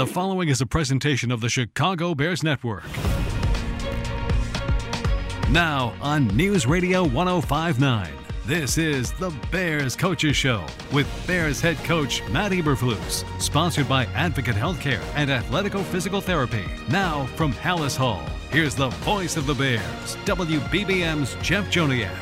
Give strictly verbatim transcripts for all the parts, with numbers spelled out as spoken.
The following is a presentation of the Chicago Bears Network. Now on News Radio one oh five point nine, this is the Bears Coaches Show with Bears head coach Matt Eberflus, sponsored by Advocate Healthcare and Athletico Physical Therapy. Now from Halas Hall, here's the voice of the Bears, W B B M's Jeff Joniak.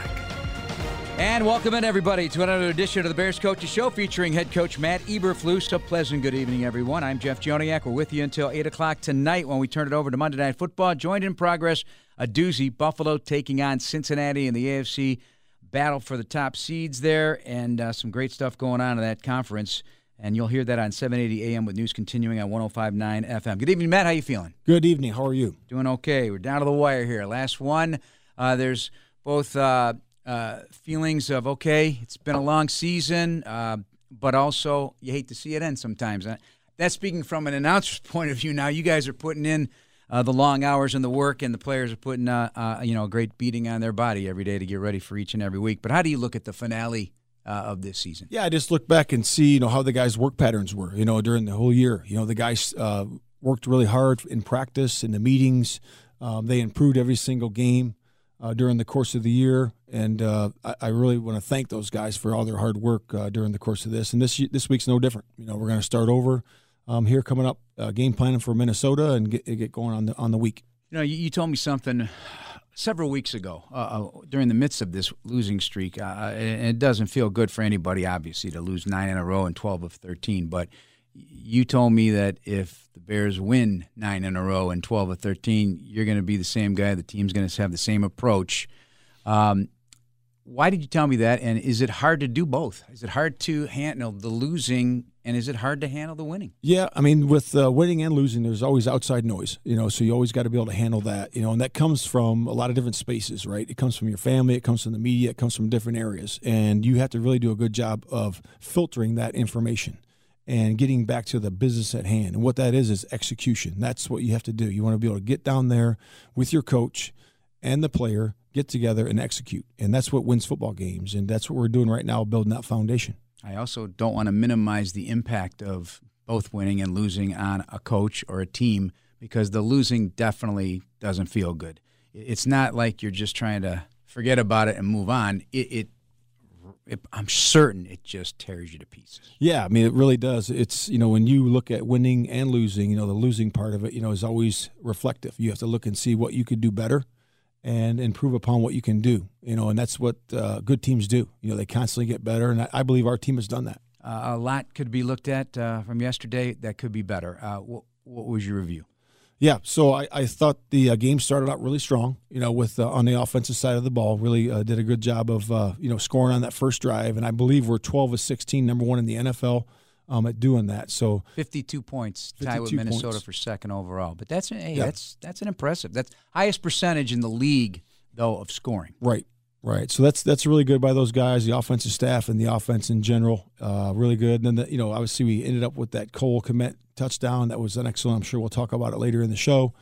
And welcome in, everybody, to another edition of the Bears Coaches Show featuring head coach Matt Eberflus. A pleasant good evening, everyone. I'm Jeff Joniak. We're with you until eight o'clock tonight when we turn it over to Monday Night Football. Joined in progress, a doozy, Buffalo taking on Cincinnati in the A F C battle for the top seeds there, and uh, some great stuff going on in that conference. And you'll hear that on seven eighty A M with news continuing on one oh five point nine F M. Good evening, Matt. How you feeling? Good evening. How are you? Doing okay. We're down to the wire here. Last one. Uh, there's both... Uh, Uh, feelings of, okay, it's been a long season, uh, but also you hate to see it end sometimes. Uh, that's speaking from an announcer's point of view now. You guys are putting in uh, the long hours and the work, and the players are putting uh, uh, you know, a great beating on their body every day to get ready for each and every week. But how do you look at the finale uh, of this season? Yeah, I just look back and see, you know, how the guys' work patterns were, you know, during the whole year. You know, the guys uh, worked really hard in practice, in the meetings. Um, they improved every single game Uh, during the course of the year, and uh, I, I really want to thank those guys for all their hard work uh, during the course of this. And this this week's no different. You know, we're going to start over um, here coming up, uh, game planning for Minnesota, and get get going on the on the week. You know, you, you told me something several weeks ago uh, during the midst of this losing streak, uh, and it doesn't feel good for anybody, obviously, to lose nine in a row and twelve of thirteen. But you told me that if the Bears win nine in a row and twelve or thirteen, you're going to be the same guy. The team's going to have the same approach. Um, why did you tell me that, and is it hard to do both? Is it hard to handle the losing, and is it hard to handle the winning? Yeah, I mean, with uh, winning and losing, there's always outside noise, you know, so you always got to be able to handle that, you know, and that comes from a lot of different spaces, right? It comes from your family, it comes from the media, it comes from different areas, and you have to really do a good job of filtering that information and getting back to the business at hand. And what that is is execution. That's what you have to do. You want to be able to get down there with your coach and the player, get together and execute. And that's what wins football games, and that's what we're doing right now, building that foundation. I also don't want to minimize the impact of both winning and losing on a coach or a team, because the losing definitely doesn't feel good. It's not like you're just trying to forget about it and move on. It, it I'm certain it just tears you to pieces. Yeah, I mean, it really does. It's, you know, when you look at winning and losing, you know, the losing part of it, you know, is always reflective. You have to look and see what you could do better and improve upon what you can do, you know, and that's what uh, good teams do. You know, they constantly get better, and I, I believe our team has done that. Uh, a lot could be looked at uh, from yesterday that could be better. Uh, what, what was your review? Yeah, so I, I thought the uh, game started out really strong, you know, with uh, on the offensive side of the ball. Really uh, did a good job of, uh, you know, scoring on that first drive. And I believe we're twelve of sixteen, number one in the N F L um, at doing that. So fifty-two points, tied with Minnesota points for second overall. But that's hey, yeah. that's that's an impressive. That's highest percentage in the league, though, of scoring. Right, right. So that's that's really good by those guys, the offensive staff and the offense in general. Uh, really good. And then, the, you know, obviously we ended up with that Cole Kmet touchdown. That was an excellent. I'm sure we'll talk about it later in the show.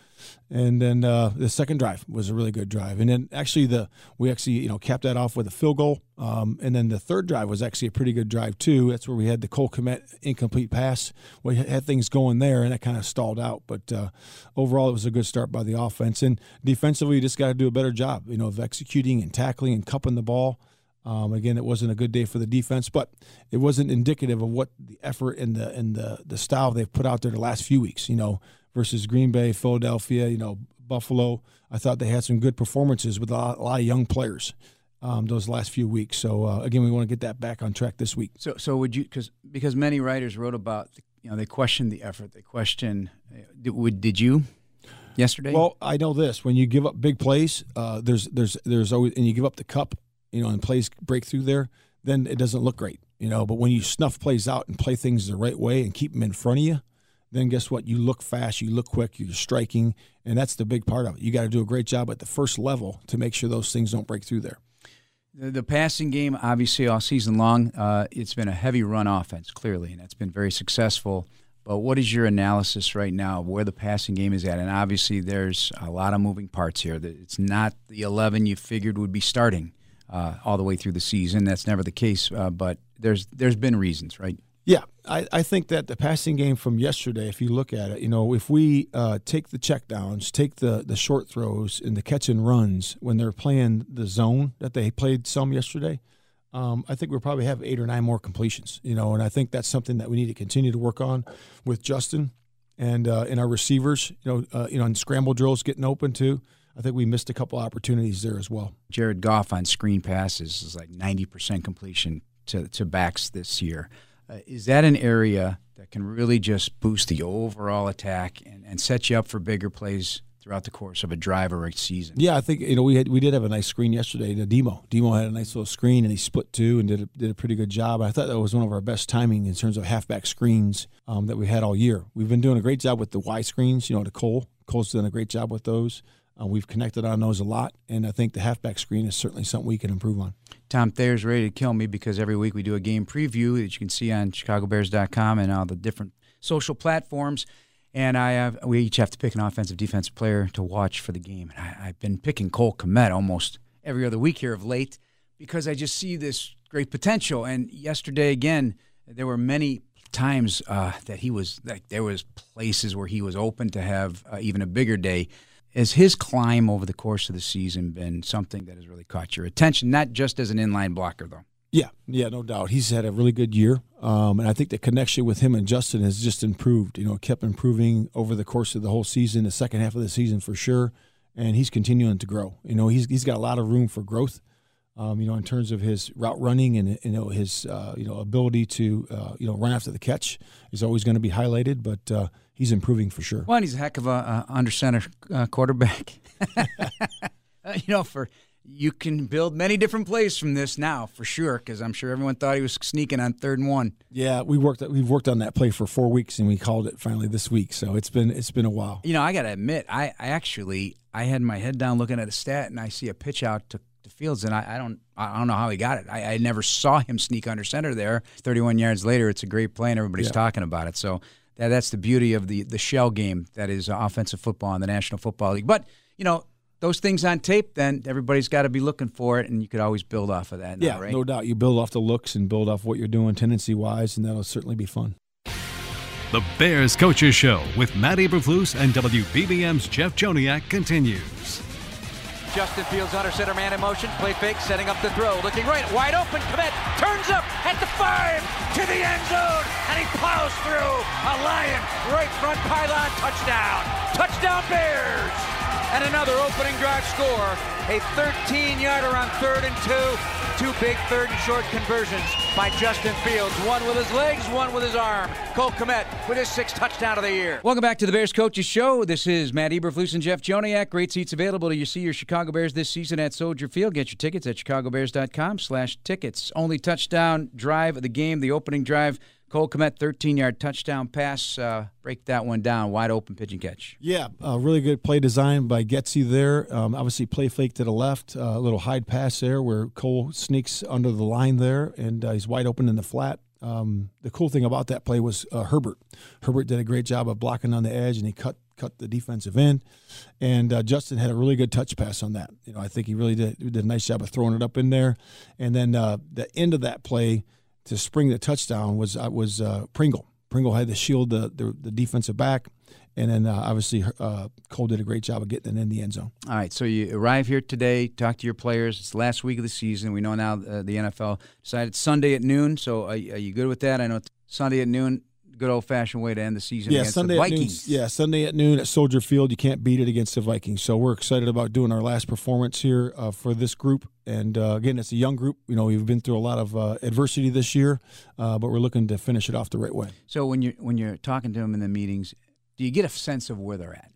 And then uh, the second drive was a really good drive. And then actually the we actually you know capped that off with a field goal. Um, and then the third drive was actually a pretty good drive too. That's where we had the Cole Kmet incomplete pass. We had things going there, and that kind of stalled out. But uh, overall, it was a good start by the offense. And defensively, you just got to do a better job, you know, of executing and tackling and cupping the ball. Um, again, it wasn't a good day for the defense, but it wasn't indicative of what the effort and the and the the style they've put out there the last few weeks, you know, versus Green Bay, Philadelphia, you know, Buffalo. I thought they had some good performances with a lot, a lot of young players um, those last few weeks. So, uh, again, we want to get that back on track this week. So, so would you because because many writers wrote about, you know, they questioned the effort. They questioned, would did you? Yesterday? Well, I know this. When you give up big plays, uh, there's there's there's always and you give up the cup, you know, and plays break through there, then it doesn't look great, you know. But when you snuff plays out and play things the right way and keep them in front of you, then guess what? You look fast, you look quick, you're striking, and that's the big part of it. You got to do a great job at the first level to make sure those things don't break through there. The, the passing game, obviously, all season long, uh, it's been a heavy run offense, clearly, and that's been very successful. But what is your analysis right now of where the passing game is at? And obviously there's a lot of moving parts here. It's not the eleven you figured would be starting Uh, all the way through the season. That's never the case, uh, but there's there's been reasons, right? Yeah, I, I think that the passing game from yesterday, if you look at it, you know, if we uh, take the checkdowns, take the, the short throws and the catch and runs when they're playing the zone that they played some yesterday, um, I think we'll probably have eight or nine more completions, you know, and I think that's something that we need to continue to work on with Justin and uh, and our receivers, you know, uh, you know, and scramble drills getting open too. I think we missed a couple opportunities there as well. Jared Goff on screen passes is like ninety percent completion to, to backs this year. Uh, is that an area that can really just boost the overall attack and, and set you up for bigger plays throughout the course of a drive or a season? Yeah, I think, you know, we had, we did have a nice screen yesterday. The Demo, Demo had a nice little screen, and he split two and did a, did a pretty good job. I thought that was one of our best timing in terms of halfback screens um, that we had all year. We've been doing a great job with the Y screens, you know, to Cole. Cole's done a great job with those. Uh, we've connected on those a lot, and I think the halfback screen is certainly something we can improve on. Tom Thayer's ready to kill me because every week we do a game preview that you can see on Chicago Bears dot com and all the different social platforms. And I have, we each have to pick an offensive defensive player to watch for the game. And I, I've been picking Cole Kmet almost every other week here of late because I just see this great potential. And yesterday, again, there were many times uh, that he was like, there was places where he was open to have uh, even a bigger day. Has his climb over the course of the season been something that has really caught your attention, not just as an inline blocker, though? Yeah, yeah, no doubt. He's had a really good year, um, and I think the connection with him and Justin has just improved. You know, it kept improving over the course of the whole season, the second half of the season for sure, and he's continuing to grow. You know, he's he's got a lot of room for growth, um, you know, in terms of his route running and, you know, his, uh, you know, ability to, uh, you know, run after the catch is always going to be highlighted, but uh, – he's improving for sure. Well, and he's a heck of a uh, under center uh, quarterback. You know, for you can build many different plays from this now for sure, because I'm sure everyone thought he was sneaking on third and one. Yeah, we worked. We've worked on that play for four weeks, and we called it finally this week. So it's been it's been a while. You know, I got to admit, I, I actually I had my head down looking at a stat, and I see a pitch out to, to Fields, and I, I don't I don't know how he got it. I, I never saw him sneak under center there. thirty-one yards later, it's a great play, and everybody's yeah. talking about it. So. That's the beauty of the, the shell game that is offensive football in the National Football League. But, you know, those things on tape, then everybody's got to be looking for it, and you could always build off of that. Yeah, now, right? No doubt. You build off the looks and build off what you're doing tendency-wise, and that'll certainly be fun. The Bears Coaches Show with Matt Eberflus and W B B M's Jeff Joniak continues. Justin Fields under center, man in motion, play fake, setting up the throw, looking right, wide open, Kmet turns up at the five, to the end zone, and he plows through a lion, right front pylon, touchdown, touchdown Bears, and another opening drive score, a thirteen-yarder on third and two, two big third and short conversions by Justin Fields, one with his legs, one with his arm, Cole Kmet with his sixth touchdown of the year. Welcome back to the Bears Coaches Show. This is Matt Eberflus and Jeff Joniak. Great seats available to you see your Chicago Bears this season at Soldier Field. Get your tickets at Chicago Bears dot com slash tickets. Only touchdown drive of the game, the opening drive. Cole Kmet, thirteen-yard touchdown pass. Uh, break that one down. Wide open pitch and catch. Yeah, uh, really good play design by Getsy there. Um, obviously, play fake to the left. A uh, little hide pass there where Cole sneaks under the line there, and uh, he's wide open in the flat. Um, the cool thing about that play was uh, Herbert. Herbert did a great job of blocking on the edge, and he cut cut the defensive end. And uh, Justin had a really good touch pass on that. You know, I think he really did, did a nice job of throwing it up in there. And then uh, the end of that play to spring the touchdown was uh, was uh, Pringle. Pringle had to shield the, the, the defensive back. And then, uh, obviously, uh, Cole did a great job of getting it in the end zone. All right, so you arrive here today, talk to your players. It's the last week of the season. We know now uh, the N F L decided Sunday at noon, so are, are you good with that? I know it's Sunday at noon, good old-fashioned way to end the season yeah, against Sunday the Vikings. At noon, yeah, Sunday at noon at Soldier Field. You can't beat it against the Vikings. So we're excited about doing our last performance here uh, for this group. And, uh, again, it's a young group. You know, we've been through a lot of uh, adversity this year, uh, but we're looking to finish it off the right way. So when you're, when you're talking to them in the meetings, do you get a sense of where they're at?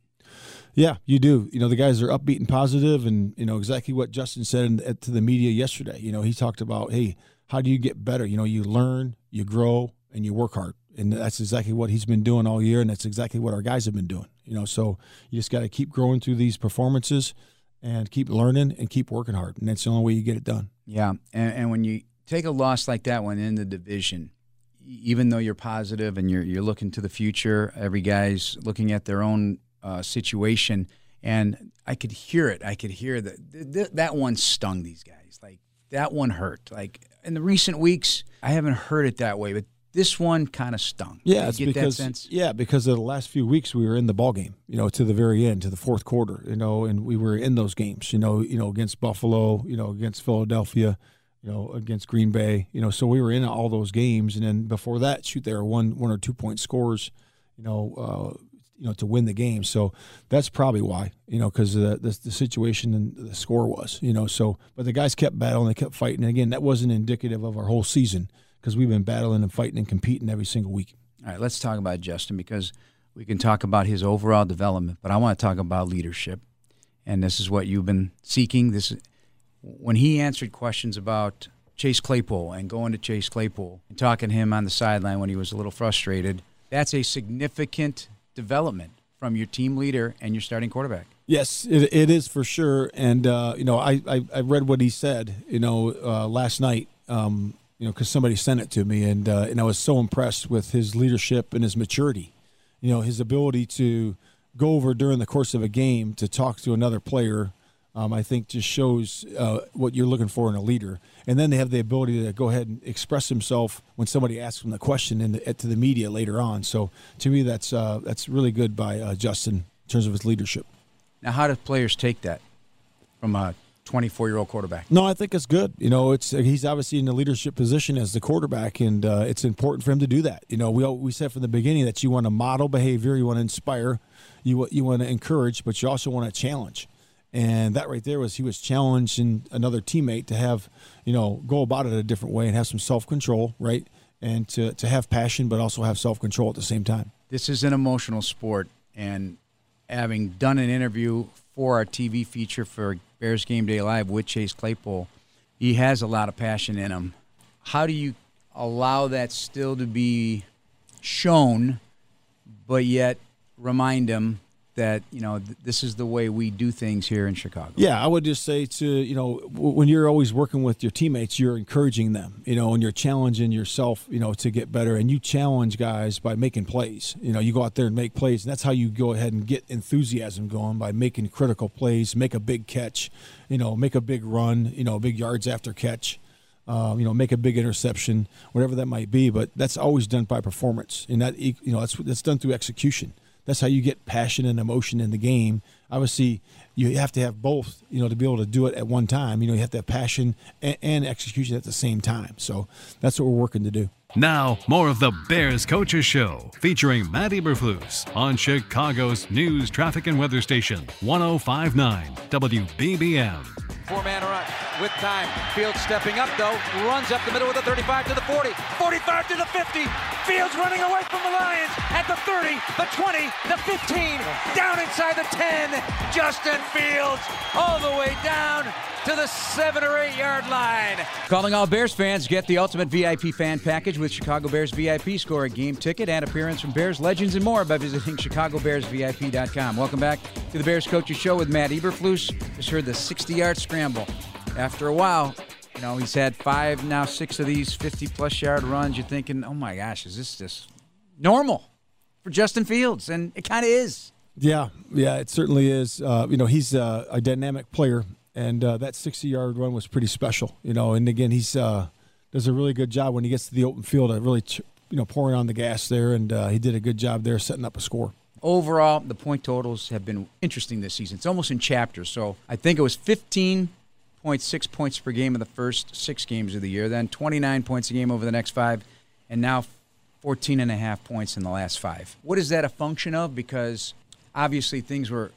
Yeah, you do. You know, the guys are upbeat and positive, and, you know, exactly what Justin said in, to the media yesterday. You know, he talked about, hey, how do you get better? You know, you learn, you grow, and you work hard. And that's exactly what he's been doing all year, and that's exactly what our guys have been doing. You know, so you just got to keep growing through these performances and keep learning and keep working hard, and that's the only way you get it done. Yeah, and, and when you take a loss like that one in the division – even though you're positive and you're you're looking to the future, every guy's looking at their own uh, situation, and I could hear it. I could hear that th th that one stung these guys. Like that one hurt. Like in the recent weeks, I haven't heard it that way, but This one kind of stung. Yeah, it's because that sense? yeah, because of the last few weeks we were in the ball game, you know, to the very end, to the fourth quarter, you know, and we were in those games, you know, you know, against Buffalo, you know, against Philadelphia, you know, against Green Bay, you know, so we were in all those games, and then before that, shoot, there were one one or two point scores, you know, uh, you know, to win the game. So that's probably why, you know, because the, the the situation and the score was, you know, so but the guys kept battling, they kept fighting, and again, that wasn't indicative of our whole season, because we've been battling and fighting and competing every single week. All right, let's talk about Justin, because we can talk about his overall development, but I want to talk about leadership, and this is what you've been seeking. This is, when he answered questions about Chase Claypool and going to Chase Claypool and talking to him on the sideline when he was a little frustrated, that's a significant development from your team leader and your starting quarterback. Yes, it, it is for sure, and uh, you know, I, I, I read what he said, you know, uh, last night, um, you know, because somebody sent it to me, and uh, and I was so impressed with his leadership and his maturity, you know, his ability to go over during the course of a game to talk to another player. Um, I think just shows uh, what you're looking for in a leader. And then they have the ability to go ahead and express himself when somebody asks him the question in the, to the media later on. So to me, that's uh, that's really good by uh, Justin in terms of his leadership. Now, how do players take that from a twenty-four-year-old quarterback? No, I think it's good. You know, it's he's obviously in the leadership position as the quarterback, and uh, it's important for him to do that. You know, we we said from the beginning that you want to model behavior, you want to inspire, you you want to encourage, but you also want to challenge. And that right there was he was challenging another teammate to have, you know, go about it a different way and have some self-control, right, and to to have passion but also have self-control at the same time. This is an emotional sport, and having done an interview for our T V feature for Bears Game Day Live with Chase Claypool, he has a lot of passion in him. How do you allow that still to be shown, but yet remind him that, you know, th this is the way we do things here in Chicago? Yeah, I would just say to, you know, when you're always working with your teammates, you're encouraging them, you know, and you're challenging yourself, you know, to get better. And you challenge guys by making plays. You know, you go out there and make plays, and that's how you go ahead and get enthusiasm going, by making critical plays, make a big catch, you know, make a big run, you know, big yards after catch. Um, you know, make a big interception, whatever that might be. But that's always done by performance, and that, you know, that's that's done through execution. That's how you get passion and emotion in the game. Obviously, you have to have both, you know, to be able to do it at one time. You know, you have to have passion and, and execution at the same time. So that's what we're working to do. Now, more of the Bears Coaches Show, featuring Matt Eberflus on Chicago's news, traffic, and weather station, one oh five point nine W B B M. Four-man run with time. Fields stepping up, though. Runs up the middle with a thirty-five to the forty. forty-five to the fifty. Fields running away from the Lions at the thirty, the twenty, the fifteen. Down inside the ten. Justin Fields all the way down to the seven or eight yard line. Calling all Bears fans, get the ultimate V I P fan package with Chicago Bears V I P score, a game ticket, and appearance from Bears legends and more by visiting Chicago Bears V I P dot com. Welcome back to the Bears Coaches Show with Matt Eberflus. Just heard the sixty-yard scramble. After a while, you know, he's had five, now six of these fifty-plus yard runs. You're thinking, oh, my gosh, is this just normal for Justin Fields? And it kind of is. Yeah, yeah, it certainly is. Uh, you know, he's uh, a dynamic player, and uh, that sixty-yard run was pretty special. You know, and again, he's uh, does a really good job when he gets to the open field of really, you know, pouring on the gas there, and uh, he did a good job there setting up a score. Overall, the point totals have been interesting this season. It's almost in chapters. So I think it was fifteen point six points per game in the first six games of the year, then twenty-nine points a game over the next five, and now fourteen and a half points in the last five. What is that a function of? Because obviously things were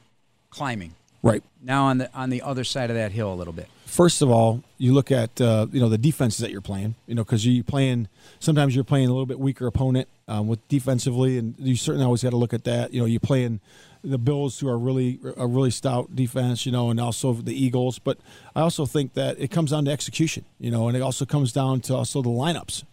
climbing. Right. Now on the on the other side of that hill a little bit. First of all, you look at uh, you know, the defenses that you're playing, you know, because you're playing, sometimes you're playing a little bit weaker opponent um, with defensively, and you certainly always got to look at that. You know, you're playing the Bills, who are really a really stout defense, you know, and also the Eagles. But I also think that it comes down to execution, you know, and it also comes down to also the lineups.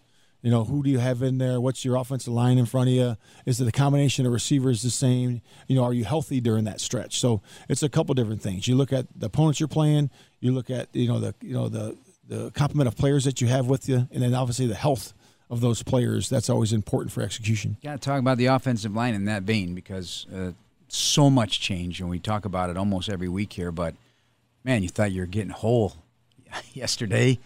You know, who do you have in there? What's your offensive line in front of you? Is it the combination of receivers the same? You know, are you healthy during that stretch? So it's a couple different things. You look at the opponents you're playing. You look at, you know, the you know the the complement of players that you have with you, and then obviously the health of those players. That's always important for execution. Got to talk about the offensive line in that vein, because uh, so much change, and we talk about it almost every week here. But man, you thought you were getting whole yesterday,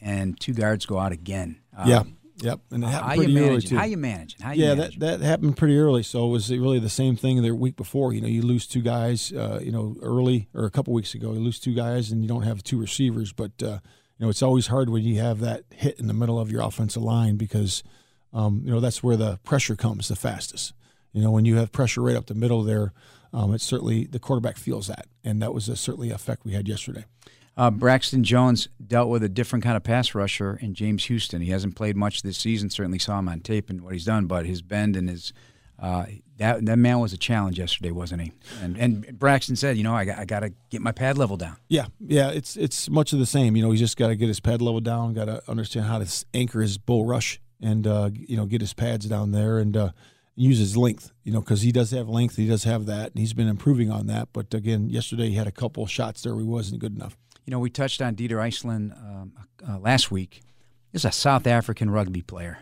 and two guards go out again. Um, yeah. Yep, and it happened uh, pretty early managing, too. How you managing? How you yeah, managing? that that happened pretty early. So it was really the same thing the week before. You know, you lose two guys. Uh, you know, early or a couple weeks ago, you lose two guys and you don't have two receivers. But uh, you know, it's always hard when you have that hit in the middle of your offensive line because um, you know that's where the pressure comes the fastest. You know, when you have pressure right up the middle there, um, it's certainly the quarterback feels that, and that was a, certainly an effect we had yesterday. Uh, Braxton Jones dealt with a different kind of pass rusher in James Houston. He hasn't played much this season. Certainly saw him on tape and what he's done, but his bend and his uh, that that man was a challenge yesterday, wasn't he? And and Braxton said, you know, I got I got to get my pad level down. Yeah, yeah, it's it's much of the same. You know, he's just got to get his pad level down. Got to understand how to anchor his bull rush and uh, you know get his pads down there and uh, use his length. You know, because he does have length. He does have that, and he's been improving on that. But again, yesterday he had a couple shots there where he wasn't good enough. You know, we touched on Dieter Iceland um, uh, last week. This is a South African rugby player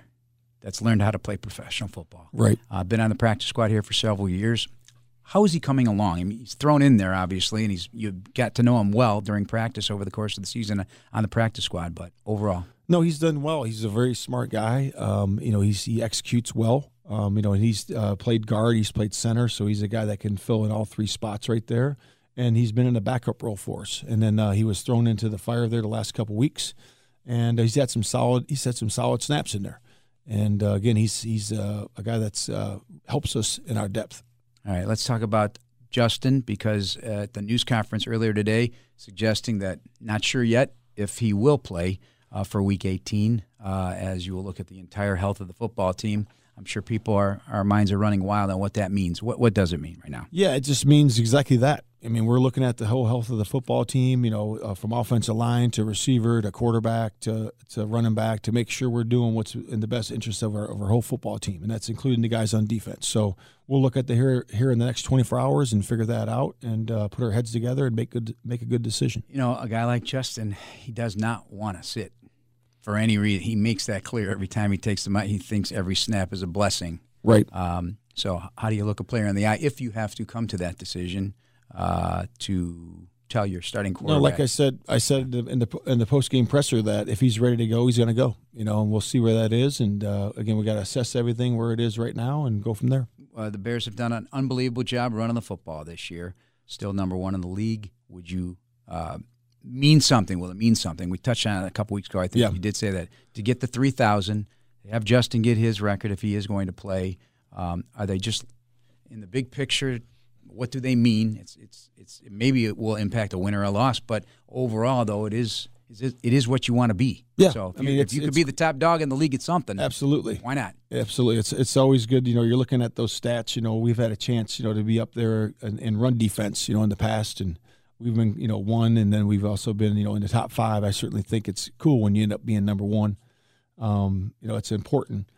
that's learned how to play professional football. Right. Uh, been on the practice squad here for several years. How is he coming along? I mean, he's thrown in there, obviously, and he's you got to know him well during practice over the course of the season on the practice squad, but overall. No, he's done well. He's a very smart guy. Um, you know, he's, he executes well. Um, you know, and he's uh, played guard. He's played center, so he's a guy that can fill in all three spots right there. And he's been in a backup role for us. And then uh, he was thrown into the fire there the last couple weeks, and he's had some solid. He's had some solid snaps in there. And uh, again, he's he's uh, a guy that's uh, helps us in our depth. All right, let's talk about Justin because uh, at the news conference earlier today, suggesting that not sure yet if he will play uh, for Week eighteen. Uh, as you will look at the entire health of the football team. I'm sure people are our minds are running wild on what that means. What what does it mean right now? Yeah, it just means exactly that. I mean, we're looking at the whole health of the football team, you know, uh, from offensive line to receiver to quarterback to, to running back to make sure we're doing what's in the best interest of our, of our whole football team, and that's including the guys on defense. So we'll look at the here here in the next twenty-four hours and figure that out and uh, put our heads together and make good make a good decision. You know, a guy like Justin, he does not want to sit for any reason. He makes that clear every time he takes the mic. He thinks every snap is a blessing. Right. Um, so how do you look a player in the eye if you have to come to that decision? Uh, to tell your starting quarterback. No, like I said, I said in the in the post game presser that if he's ready to go, he's going to go. You know, and we'll see where that is. And uh, again, we got to assess everything where it is right now and go from there. Uh, the Bears have done an unbelievable job running the football this year. Still number one in the league. Would you uh, mean something? Will it mean something? We touched on it a couple weeks ago. I think yeah. you did say that to get the three thousand. Have Justin get his record if he is going to play. Um, are they just in the big picture? What do they mean? It's it's it's maybe it will impact a win or a loss, but overall, though, it is it is what you want to be. Yeah, so if I mean, you, if you could be the top dog in the league at something, absolutely. Why not? Absolutely, it's it's always good. You know, you're looking at those stats. You know, we've had a chance, you know, to be up there and, and run defense. You know, in the past, and we've been you know one, and then we've also been you know in the top five. I certainly think it's cool when you end up being number one. Um, you know, it's important.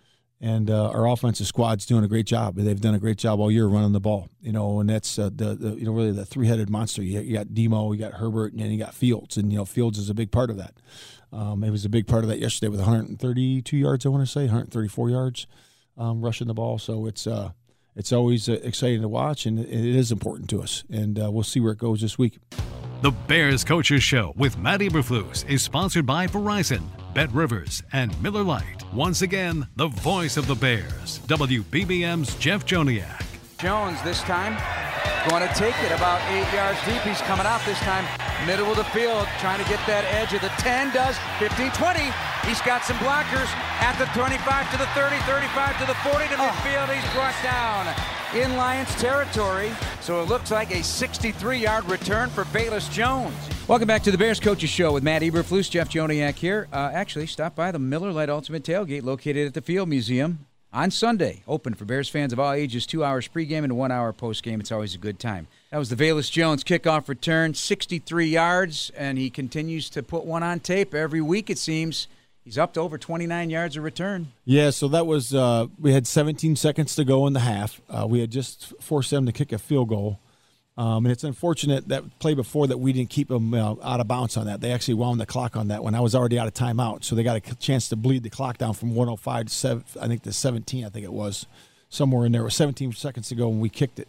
And uh, our offensive squad's doing a great job. They've done a great job all year running the ball, you know. And that's uh, the, the you know really the three-headed monster. You, you got Demo, you got Herbert, and then you got Fields. And you know Fields is a big part of that. Um, it was a big part of that yesterday with one hundred thirty-two yards. I want to say one hundred thirty-four yards um, rushing the ball. So it's uh, it's always uh, exciting to watch, and it, it is important to us. And uh, we'll see where it goes this week. The Bears Coaches Show with Matt Eberflus is sponsored by Verizon, Bet Rivers, and Miller Lite. Once again, the voice of the Bears, W B B M's Jeff Joniak. Jones this time going to take it about eight yards deep. He's coming out this time, middle of the field, trying to get that edge of the ten, does, fifteen, twenty. He's got some blockers at the twenty-five to the thirty, thirty-five to the forty to midfield. He's brought down in Lions territory. So it looks like a sixty-three-yard return for Bayless Jones. Welcome back to the Bears Coaches Show with Matt Eberflus, Jeff Joniak here. Uh, actually, stop by the Miller Lite Ultimate Tailgate located at the Field Museum on Sunday. Open for Bears fans of all ages, two hours pregame and one hour postgame. It's always a good time. That was the Bayless Jones kickoff return, sixty-three yards, and he continues to put one on tape every week, it seems. He's up to over twenty-nine yards of return. Yeah, so that was uh, – we had seventeen seconds to go in the half. Uh, we had just forced them to kick a field goal. Um, and it's unfortunate that play before that we didn't keep them uh, out of bounds on that. They actually wound the clock on that one. I was already out of timeout, so they got a chance to bleed the clock down from one oh five to seven, I think to seventeen, I think it was, somewhere in there. It was seventeen seconds to go when we kicked it.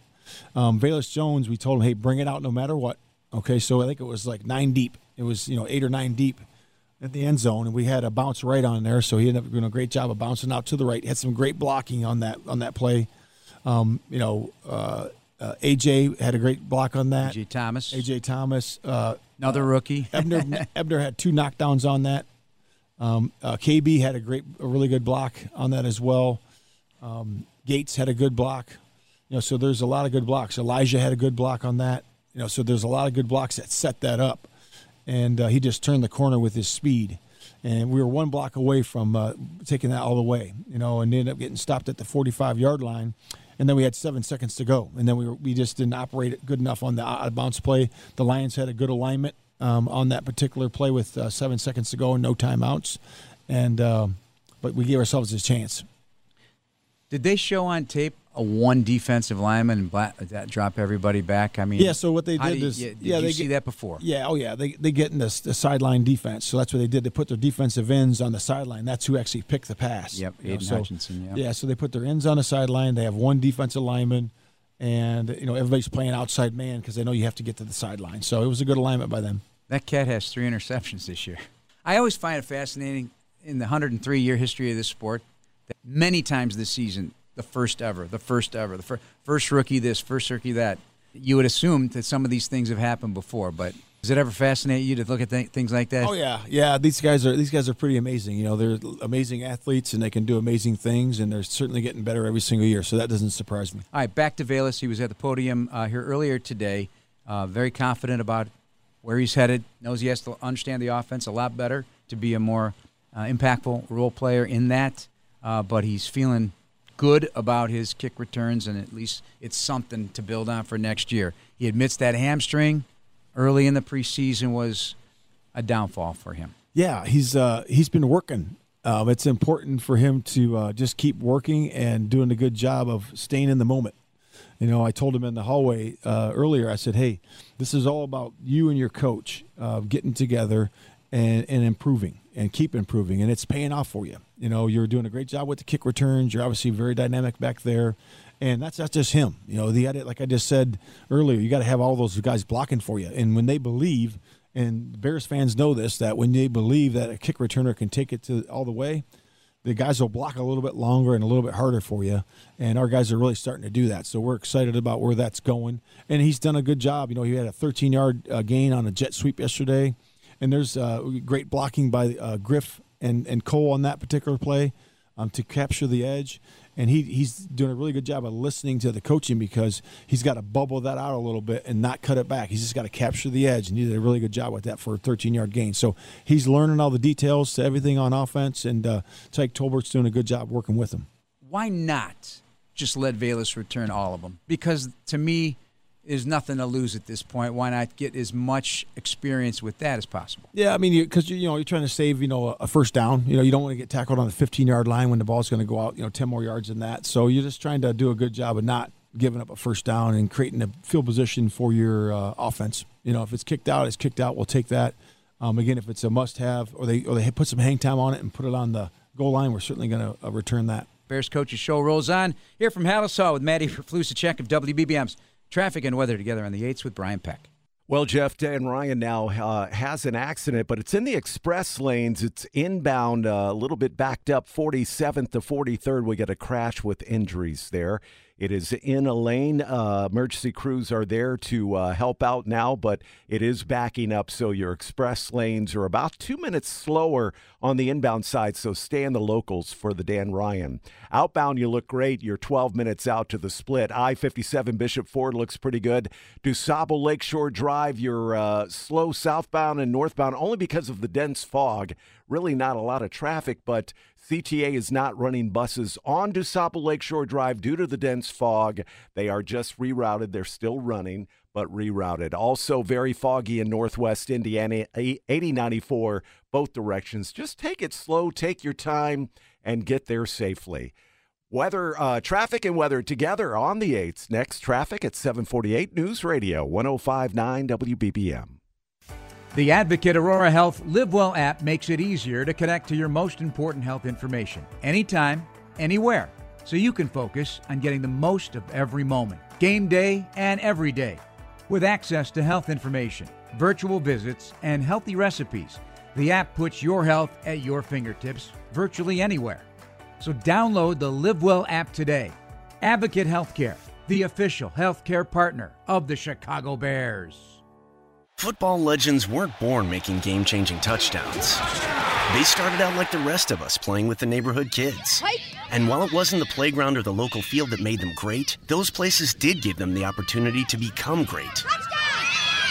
Um, Bayless Jones, we told him, hey, bring it out no matter what. Okay, so I think it was like nine deep. It was, you know, eight or nine deep. at the end zone, and we had a bounce right on there, so he ended up doing a great job of bouncing out to the right. Had some great blocking on that on that play. Um, you know, uh, uh, A J had a great block on that. A J Thomas. A J Thomas. Uh, Another rookie. Uh, Ebner, Ebner had two knockdowns on that. Um, uh, K B had a great, a really good block on that as well. Um, Gates had a good block. You know, so there's a lot of good blocks. Elijah had a good block on that. You know, so there's a lot of good blocks that set that up. And uh, he just turned the corner with his speed. And we were one block away from uh, taking that all the way, you know, and ended up getting stopped at the forty-five-yard line. And then we had seven seconds to go. And then we were, we just didn't operate it good enough on the out-of-bounds play. The Lions had a good alignment um, on that particular play with uh, seven seconds to go and no timeouts. And uh, but we gave ourselves a chance. Did they show on tape a one defensive lineman and black, that drop everybody back? I mean, yeah. So what they did you, is, yeah, did yeah you they see get, that before. Yeah, oh yeah, they they get in the, the sideline defense. So that's what they did. They put their defensive ends on the sideline. That's who actually picked the pass. Yep, Aiden you know, so, Hutchinson. Yep. Yeah, so they put their ends on the sideline. They have one defensive lineman, and you know everybody's playing outside man because they know you have to get to the sideline. So it was a good alignment by them. That cat has three interceptions this year. I always find it fascinating in the one hundred three year history of this sport that many times this season. The first ever, the first ever, the fir- first rookie this, first rookie that. You would assume that some of these things have happened before, but does it ever fascinate you to look at th- things like that? Oh yeah, yeah. These guys are these guys are pretty amazing. You know, they're amazing athletes and they can do amazing things, and they're certainly getting better every single year. So that doesn't surprise me. All right, back to Bayless. He was at the podium uh, here earlier today, uh, very confident about where he's headed. Knows he has to understand the offense a lot better to be a more uh, impactful role player in that. Uh, but he's feeling good about his kick returns, and at least it's something to build on for next year. He admits that hamstring early in the preseason was a downfall for him. Yeah, he's uh, he's been working. Um, it's important for him to uh, just keep working and doing a good job of staying in the moment. You know, I told him in the hallway uh, earlier, I said, hey, this is all about you and your coach uh, getting together and, and improving. And keep improving, and it's paying off for you. You know, you're doing a great job with the kick returns. You're obviously very dynamic back there, and that's not just him. You know, the like I just said earlier, you got to have all those guys blocking for you. And when they believe, and Bears fans know this, that when they believe that a kick returner can take it to all the way, the guys will block a little bit longer and a little bit harder for you. And our guys are really starting to do that, so we're excited about where that's going. And he's done a good job. You know, he had a thirteen-yard uh, gain on a jet sweep yesterday. And there's uh, great blocking by uh, Griff and, and Cole on that particular play um, to capture the edge. And he he's doing a really good job of listening to the coaching because he's got to bubble that out a little bit and not cut it back. He's just got to capture the edge, and he did a really good job with that for a thirteen-yard gain. So he's learning all the details to everything on offense, and uh, Tyke Tolbert's doing a good job working with him. Why not just let Bayless return all of them? Because to me, there's nothing to lose at this point. Why not get as much experience with that as possible? Yeah, I mean, because you, you know you're trying to save you know a first down. You know you don't want to get tackled on the fifteen-yard line when the ball's going to go out. You know, ten more yards than that. So you're just trying to do a good job of not giving up a first down and creating a field position for your uh, offense. You know, if it's kicked out, it's kicked out. We'll take that. Um, again, if it's a must-have, or they or they put some hang time on it and put it on the goal line, we're certainly going to uh, return that. Bears Coaches Show rolls on. Here from Halas Hall with Matt Eberflus, a check of W B B M's. Traffic and weather together on the eights with Brian Peck. Well, Jeff, Dan Ryan now uh, has an accident, but it's in the express lanes. It's inbound, uh, a little bit backed up, forty-seventh to forty-third. We got a crash with injuries there. It is in a lane. Uh, emergency crews are there to uh, help out now, but it is backing up, so your express lanes are about two minutes slower on the inbound side, so stay in the locals for the Dan Ryan. Outbound, you look great. You're twelve minutes out to the split. I fifty-seven Bishop Ford looks pretty good. DuSable Lakeshore Drive, you're uh, slow southbound and northbound only because of the dense fog. Really not a lot of traffic, but C T A is not running buses on DuSable Lakeshore Drive due to the dense fog. They are just rerouted. They're still running, but rerouted. Also very foggy in northwest Indiana, eighty ninety-four, both directions. Just take it slow, take your time, and get there safely. Weather, uh, traffic and weather together on the eights. Next, traffic at seven forty-eight News Radio, one oh five point nine W B B M. The Advocate Aurora Health LiveWell app makes it easier to connect to your most important health information, anytime, anywhere, so you can focus on getting the most of every moment, game day and every day. With access to health information, virtual visits, and healthy recipes, The app puts your health at your fingertips virtually anywhere. So download the LiveWell app today. Advocate Healthcare, the official healthcare partner of the Chicago Bears. Football legends weren't born making game-changing touchdowns. They started out like the rest of us, playing with the neighborhood kids. And while it wasn't the playground or the local field that made them great, those places did give them the opportunity to become great.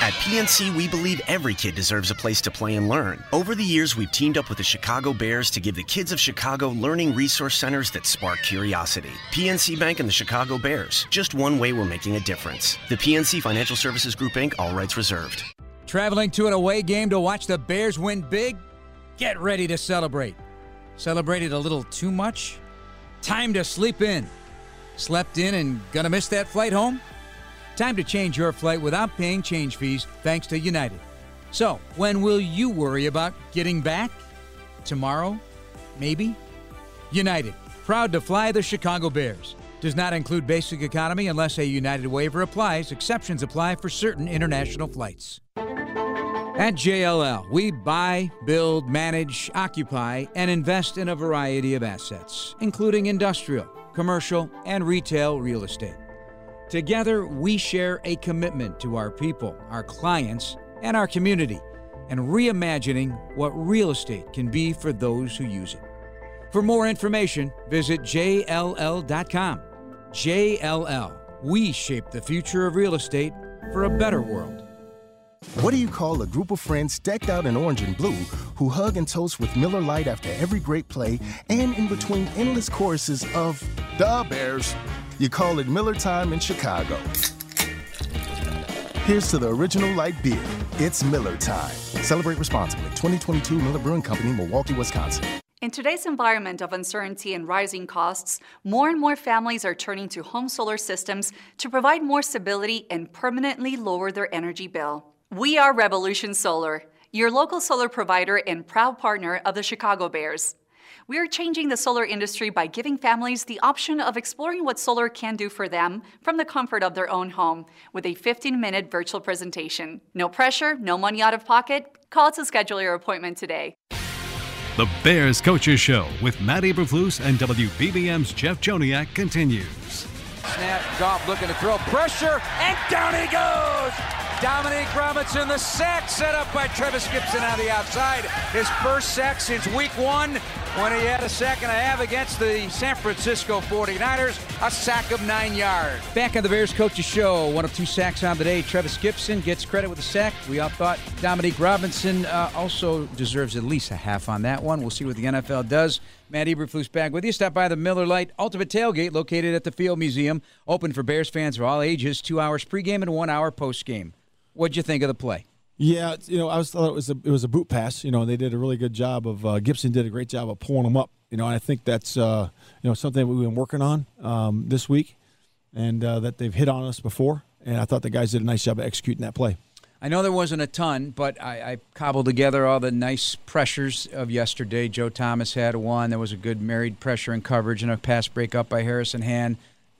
At P N C, we believe every kid deserves a place to play and learn. Over the years, we've teamed up with the Chicago Bears to give the kids of Chicago learning resource centers that spark curiosity. P N C Bank and the Chicago Bears. Just one way we're making a difference. The P N C Financial Services Group, Incorporated. All rights reserved. Traveling to an away game to watch the Bears win big? Get ready to celebrate. Celebrated a little too much? Time to sleep in. Slept in and gonna miss that flight home? Time to change your flight without paying change fees thanks to United. So, when will you worry about getting back? Tomorrow? Maybe? United, proud to fly the Chicago Bears. Does not include basic economy unless a United waiver applies. Exceptions apply for certain international flights. At J L L, we buy, build, manage, occupy, and invest in a variety of assets, including industrial, commercial, and retail real estate. Together, we share a commitment to our people, our clients, and our community, and reimagining what real estate can be for those who use it. For more information, visit J L L dot com. J L L, we shape the future of real estate for a better world. What do you call a group of friends decked out in orange and blue who hug and toast with Miller Lite after every great play and in between endless choruses of "Da Bears"? You call it Miller Time in Chicago. Here's to the original light beer. It's Miller Time. Celebrate responsibly. twenty twenty-two Miller Brewing Company, Milwaukee, Wisconsin. In today's environment of uncertainty and rising costs, more and more families are turning to home solar systems to provide more stability and permanently lower their energy bill. We are Revolution Solar, your local solar provider and proud partner of the Chicago Bears. We are changing the solar industry by giving families the option of exploring what solar can do for them from the comfort of their own home with a fifteen-minute virtual presentation. No pressure, no money out of pocket. Call to schedule your appointment today. The Bears Coaches Show with Matt Eberflus and W B B M's Jeff Joniak continues. Snap, Goff looking to throw, pressure, and down he goes! Dominique Robinson, the sack set up by Travis Gibson on the outside. His first sack since week one, when he had a sack and a half against the San Francisco forty-niners, a sack of nine yards. Back on the Bears Coaches Show, one of two sacks on the day. Travis Gibson gets credit with a sack. We all thought Dominique Robinson uh, also deserves at least a half on that one. We'll see what the N F L does. Matt Eberflus back with you. Stop by the Miller Lite Ultimate Tailgate located at the Field Museum. Open for Bears fans of all ages, two hours pregame and one hour postgame. What'd you think of the play? Yeah, you know, I was, thought it was a, it was a boot pass, you know, and they did a really good job of uh, – Gibson did a great job of pulling them up. You know, and I think that's, uh, you know, something we've been working on um, this week and uh, that they've hit on us before, and I thought the guys did a nice job of executing that play. I know there wasn't a ton, but I, I cobbled together all the nice pressures of yesterday. Joe Thomas had one. There was a good married pressure and coverage and a pass break up by Harrison Hand.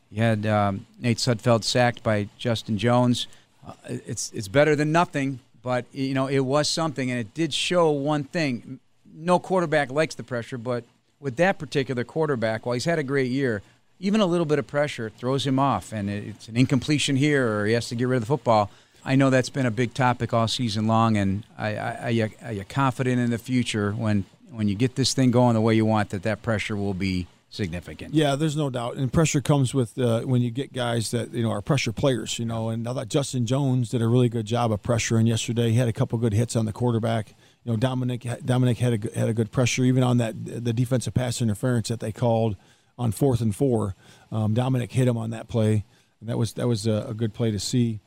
You had um, Nate Sudfeld sacked by Justin Jones. Uh, it's it's better than nothing, but, you know, it was something, and it did show one thing. No quarterback likes the pressure, but with that particular quarterback, while he's had a great year, even a little bit of pressure throws him off, and it's an incompletion here or he has to get rid of the football. I know that's been a big topic all season long, and I, I, I, are you confident in the future when, when you get this thing going the way you want that that pressure will be significant? Yeah, there's no doubt, and pressure comes with uh, when you get guys that, you know, are pressure players, you know, and I thought Justin Jones did a really good job of pressuring yesterday. He had a couple good hits on the quarterback. You know, Dominic Dominic had a, had a good pressure, even on that the defensive pass interference that they called on fourth and four. Um, Dominic hit him on that play, and that was, that was a, a good play to see.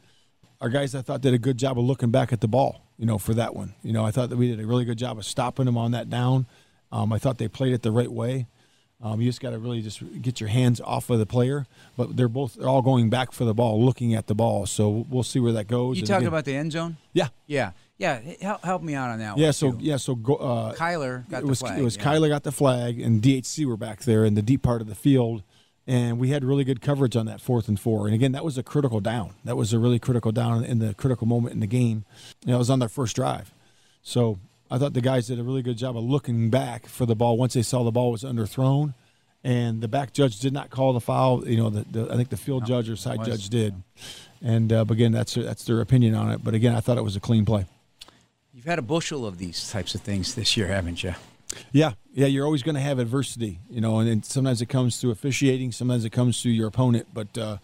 Our guys, I thought, did a good job of looking back at the ball, you know, for that one. You know, I thought that we did a really good job of stopping them on that down. Um, I thought they played it the right way. Um, you just got to really just get your hands off of the player. But they're both they're all going back for the ball, looking at the ball. So we'll see where that goes. You talking about the end zone? Yeah. Yeah. Yeah. Help, help me out on that yeah, one, so, too. Yeah, so go, uh, Kyler got was, the flag. It was yeah. Kyler got the flag, and D H C were back there in the deep part of the field. And we had really good coverage on that fourth and four. And, again, that was a critical down. That was a really critical down in the critical moment in the game. And it was on their first drive. So I thought the guys did a really good job of looking back for the ball once they saw the ball was underthrown. And the back judge did not call the foul. You know, the, the, I think the field no, judge or side was, judge did. Yeah. And, uh, again, that's that's their opinion on it. But, again, I thought it was a clean play. You've had a bushel of these types of things this year, haven't you? Yeah. Yeah, you're always going to have adversity, you know, and, and sometimes it comes through officiating. Sometimes it comes through your opponent. But uh,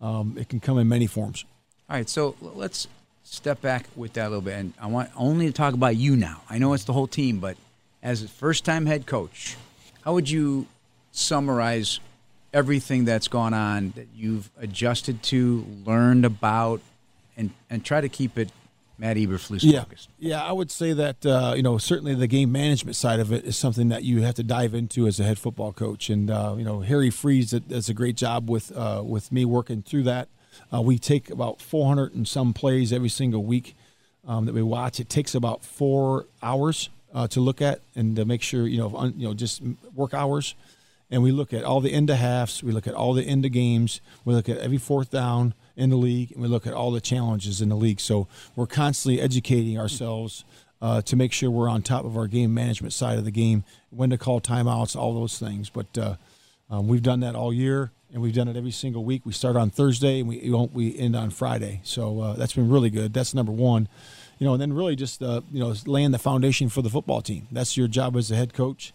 um, it can come in many forms. All right, so let's step back with that a little bit. And I want only to talk about you now. I know it's the whole team, but as a first-time head coach, how would you – summarize everything that's gone on that you've adjusted to, learned about, and and try to keep it Matt Eberflus yeah. focused? Yeah, I would say that, uh, you know, certainly the game management side of it is something that you have to dive into as a head football coach. And, uh, you know, Harry Freeze does a great job with, uh, with me working through that. Uh, we take about four hundred and some plays every single week um, that we watch. It takes about four hours uh, to look at and to make sure, you know, un, you know, just work hours. And we look at all the end of halves, we look at all the end of games, we look at every fourth down in the league, and we look at all the challenges in the league. So we're constantly educating ourselves uh, to make sure we're on top of our game management side of the game, when to call timeouts, all those things. But uh, um, we've done that all year, and we've done it every single week. We start on Thursday, and we won't, we end on Friday. So uh, that's been really good. That's number one. You know, and then really just uh, you know, laying the foundation for the football team. That's your job as a head coach.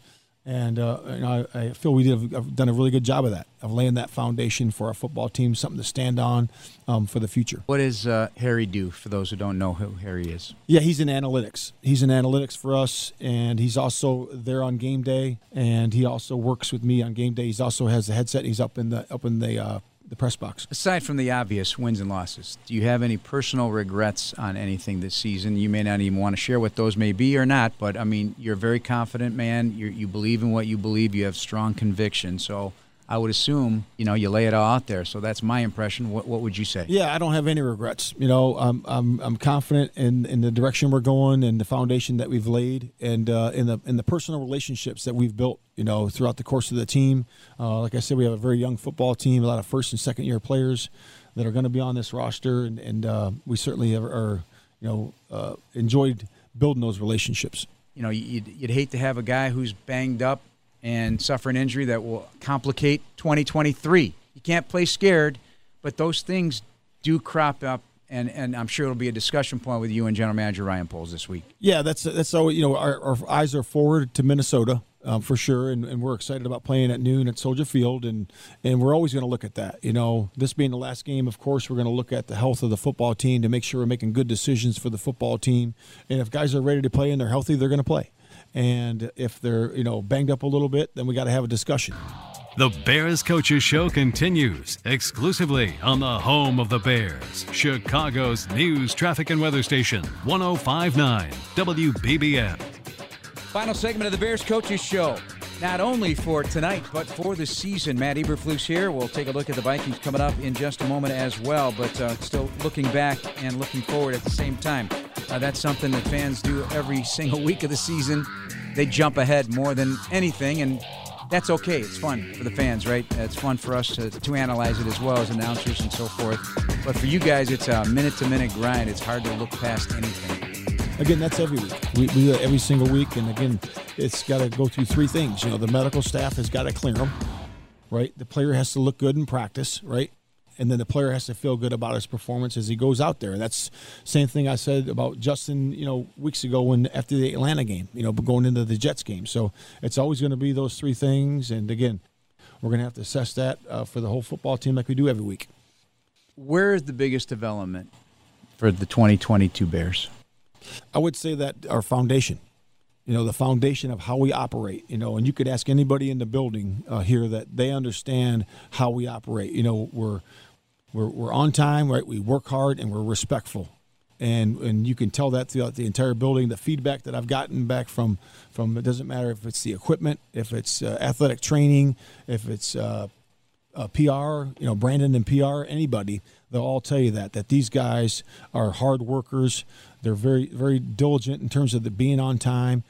And uh, you know, I, I feel we did have done a really good job of that, of laying that foundation for our football team, something to stand on um, for the future. What does uh, Harry do, for those who don't know who Harry is? Yeah, he's in analytics. He's in analytics for us, and he's also there on game day, and he also works with me on game day. He also has the headset. He's up in the up in the uh, the press box. Aside from the obvious wins and losses, do you have any personal regrets on anything this season? You may not even want to share what those may be or not, but I mean, you're a very confident man. You you believe in what you believe. You have strong conviction. So I would assume, you know, you lay it all out there. So that's my impression. What what would you say? Yeah, I don't have any regrets. You know, I'm I'm I'm confident in, in the direction we're going and the foundation that we've laid, and uh, in the in the personal relationships that we've built, you know, throughout the course of the team. Uh, like I said, we have a very young football team, a lot of first and second year players that are going to be on this roster. And, and uh, we certainly are, are you know, uh, enjoyed building those relationships. You know, you'd, you'd hate to have a guy who's banged up and suffer an injury that will complicate twenty twenty-three. You can't play scared, but those things do crop up. And, and I'm sure it'll be a discussion point with you and General Manager Ryan Poles this week. Yeah, that's that's always, you know, our, our eyes are forward to Minnesota. Um, for sure, and, and we're excited about playing at noon at Soldier Field, and, and we're always going to look at that. You know, this being the last game, of course, we're going to look at the health of the football team to make sure we're making good decisions for the football team. And if guys are ready to play and they're healthy, they're going to play. And if they're, you know, banged up a little bit, then we got to have a discussion. The Bears Coaches Show continues exclusively on the home of the Bears, Chicago's news, traffic, and weather station, one oh five point nine W B B M. Final segment of the Bears Coaches Show. Not only for tonight, but for the season. Matt Eberflus here. We'll take a look at the Vikings coming up in just a moment as well, but uh, still looking back and looking forward at the same time. Uh, that's something that fans do every single week of the season. They jump ahead more than anything, and that's okay. It's fun for the fans, right? It's fun for us to, to analyze it as well as announcers and so forth. But for you guys, it's a minute-to-minute grind. It's hard to look past anything. Again, that's every week. We, we do it every single week, and again, it's got to go through three things. You know, the medical staff has got to clear them, right? The player has to look good in practice, right? And then the player has to feel good about his performance as he goes out there. And that's the same thing I said about Justin, you know, weeks ago when after the Atlanta game, you know, going into the Jets game. So it's always going to be those three things. And again, we're going to have to assess that uh, for the whole football team like we do every week. Where is the biggest development for the twenty twenty-two Bears? I would say that our foundation, you know, the foundation of how we operate, you know, and you could ask anybody in the building uh, here that they understand how we operate. You know, we're we're we're on time, right? We work hard and we're respectful, and and you can tell that throughout the entire building. The feedback that I've gotten back from from it doesn't matter if it's the equipment, if it's uh, athletic training, if it's uh, uh, P R, you know, Brandon and P R, anybody. They'll all tell you that, that these guys are hard workers. They're very, very diligent in terms of the being on time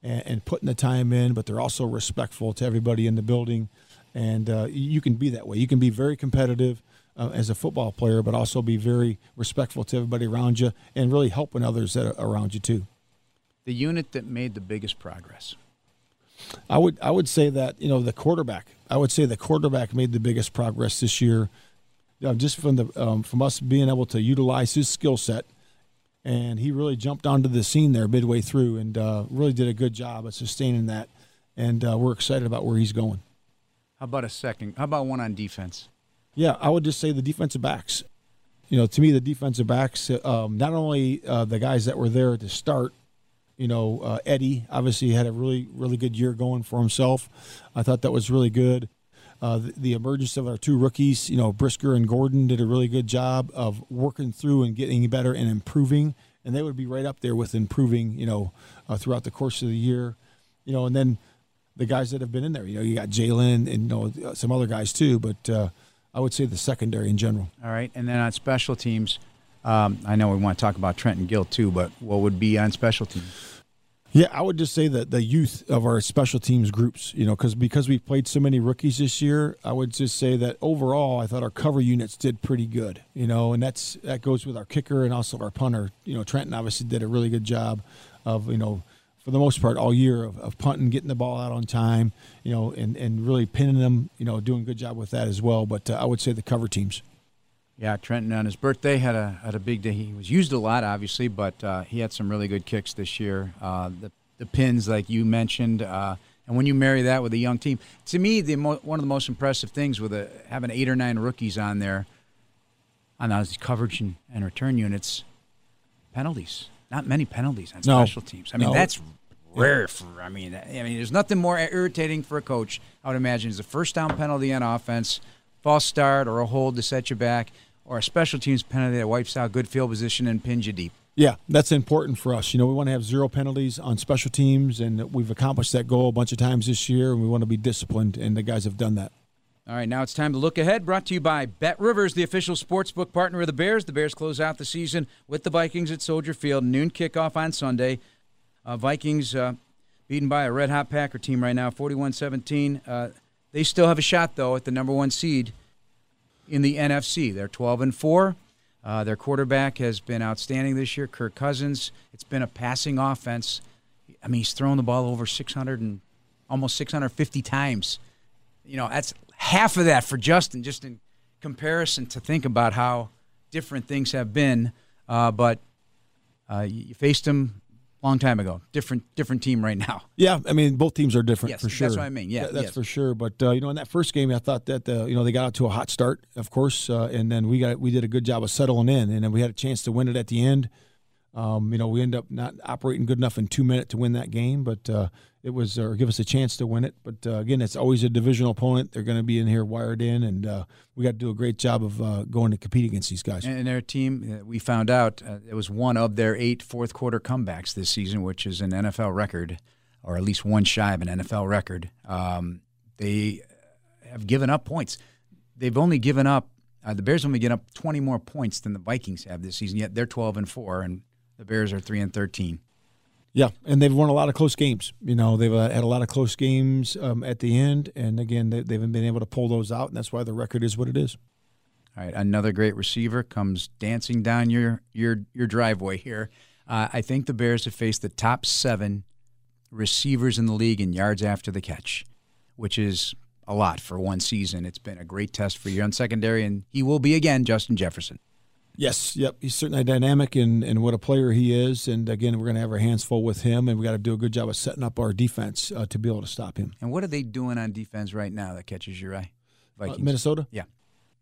and, and putting the time in, but they're also respectful to everybody in the building. And uh, you can be that way. You can be very competitive uh, as a football player, but also be very respectful to everybody around you and really helping others that are around you too. the unit that made the biggest progress? I would I would say that, you know, the quarterback. I would say the quarterback made the biggest progress this year, uh, just from the um, from us being able to utilize his skill set. And he really jumped onto the scene there midway through and uh, really did a good job of sustaining that. And uh, we're excited about where he's going. How about a second? How about one on defense? Yeah, I would just say the defensive backs. You know, to me, the defensive backs, um, not only uh, the guys that were there to start, you know, uh, Eddie obviously had a really, really good year going for himself. I thought that was really good. Uh, the, the emergence of our two rookies, you know, Brisker and Gordon, did a really good job of working through and getting better and improving. And they would be right up there with improving, you know, uh, throughout the course of the year. You know, and then the guys that have been in there, you know, you got Jalen and, you know, some other guys too, but uh, I would say the secondary in general. All right, and then on special teams, um, I know we want to talk about Trent and Gill too, but what would be on special teams? Yeah, I would just say that the youth of our special teams groups, you know, because because we played so many rookies this year, I would just say that overall I thought our cover units did pretty good, you know, and that's that goes with our kicker and also our punter. You know, Trenton obviously did a really good job of, you know, for the most part, all year of, of punting, getting the ball out on time, you know, and, and really pinning them, you know, doing a good job with that as well. But uh, I would say the cover teams. Yeah, Trenton on his birthday had a had a big day. He was used a lot, obviously, but uh, he had some really good kicks this year. Uh, the the pins, like you mentioned, uh, and when you marry that with a young team, to me, the mo- one of the most impressive things with a, having eight or nine rookies on there, on those coverage and, and return units, penalties. Not many penalties on special no, teams. I mean, no. that's rare. For I mean, I mean, there's nothing more irritating for a coach, I would imagine, is a first down penalty on offense, false start or a hold to set you back, or a special teams penalty that wipes out good field position and pins you deep. Yeah, that's important for us. You know, we want to have zero penalties on special teams, and we've accomplished that goal a bunch of times this year, and we want to be disciplined, and the guys have done that. All right, now it's time to look ahead, brought to you by Bet Rivers, the official sportsbook partner of the Bears. The Bears close out the season with the Vikings at Soldier Field, noon kickoff on Sunday. Uh, Vikings uh, beaten by a red-hot Packer team right now, forty-one seventeen. Uh, they still have a shot, though, at the number one seed in the N F C. They're twelve and four. Uh, their quarterback has been outstanding this year, Kirk Cousins. It's been a passing offense. I mean, he's thrown the ball over six hundred and almost six hundred fifty times. You know, that's half of that for Justin, just in comparison to think about how different things have been. Uh, but uh, you faced him a long time ago. Different different team right now. Yeah, I mean, both teams are different, yes, for sure. That's what I mean, yeah. Th- that's yes. for sure. But, uh, you know, in that first game, I thought that, uh, you know, they got out to a hot start, of course, uh, and then we got we did a good job of settling in, and then we had a chance to win it at the end. Um, you know, we end up not operating good enough in two minutes to win that game, but uh, it was or give us a chance to win it. But, uh, again, it's always a divisional opponent. They're going to be in here wired in, and uh, we got to do a great job of uh, going to compete against these guys. And their team, we found out, uh, it was one of their eight fourth-quarter comebacks this season, which is an N F L record, or at least one shy of an N F L record. Um, they have given up points. They've only given up uh, – the Bears only get up twenty more points than the Vikings have this season, yet they're twelve and four, and – the Bears are three and thirteen. Yeah, and they've won a lot of close games. You know, they've uh, had a lot of close games um, at the end, and again, they, they haven't been able to pull those out, and that's why the record is what it is. All right, another great receiver comes dancing down your your your driveway here. Uh, I think the Bears have faced the top seven receivers in the league in yards after the catch, which is a lot for one season. It's been a great test for your own secondary, and he will be again, Justin Jefferson. Yes, yep. He's certainly dynamic in, in what a player he is. And, again, we're going to have our hands full with him, and we got to do a good job of setting up our defense uh, to be able to stop him. And what are they doing on defense right now that catches your eye? Vikings. Uh, Minnesota? Yeah.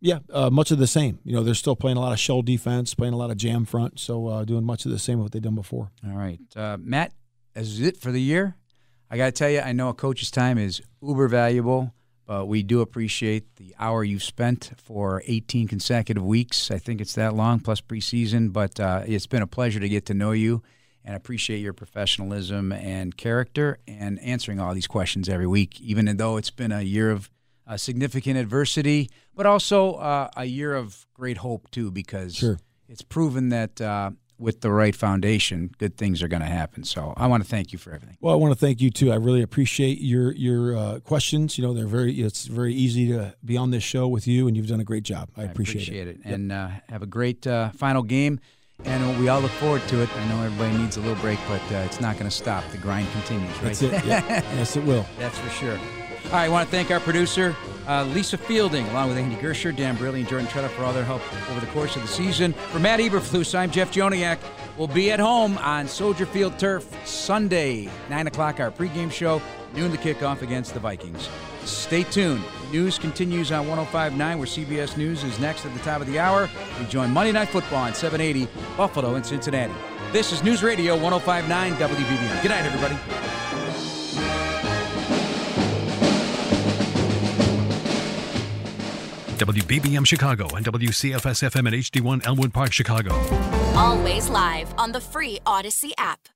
Yeah, uh, much of the same. You know, they're still playing a lot of shell defense, playing a lot of jam front, so uh, doing much of the same of what they've done before. All right. Uh, Matt, is it for the year? I got to tell you, I know a coach's time is uber valuable. Uh, we do appreciate the hour you've spent for eighteen consecutive weeks. I think it's that long, plus preseason. But uh, it's been a pleasure to get to know you, and appreciate your professionalism and character and answering all these questions every week, even though it's been a year of uh, significant adversity, but also uh, a year of great hope, too, because sure. It's proven that uh, – with the right foundation, good things are going to happen. So I want to thank you for everything. Well, I want to thank you too. I really appreciate your your uh, questions. You know, they're very. It's very easy to be on this show with you, and you've done a great job. I appreciate, I appreciate it. it. Yep. And uh, have a great uh, final game. And we all look forward to it. I know everybody needs a little break, but uh, it's not going to stop. The grind continues, right? That's it. Yeah. Yes, it will. That's for sure. All right, I want to thank our producer, uh, Lisa Fielding, along with Andy Gersher, Dan Brilli, and Jordan Tretta for all their help over the course of the season. For Matt Eberflus, I'm Jeff Joniak. We'll be at home on Soldier Field turf Sunday, nine o'clock, our pregame show, noon the kickoff against the Vikings. Stay tuned. News continues on one oh five point nine, where C B S News is next at the top of the hour. We join Monday Night Football on seven eighty, Buffalo and Cincinnati. This is News Radio one oh five point nine W B B M. Good night, everybody. W B B M Chicago and W C F S F M and H D one Elmwood Park, Chicago. Always live on the free Odyssey app.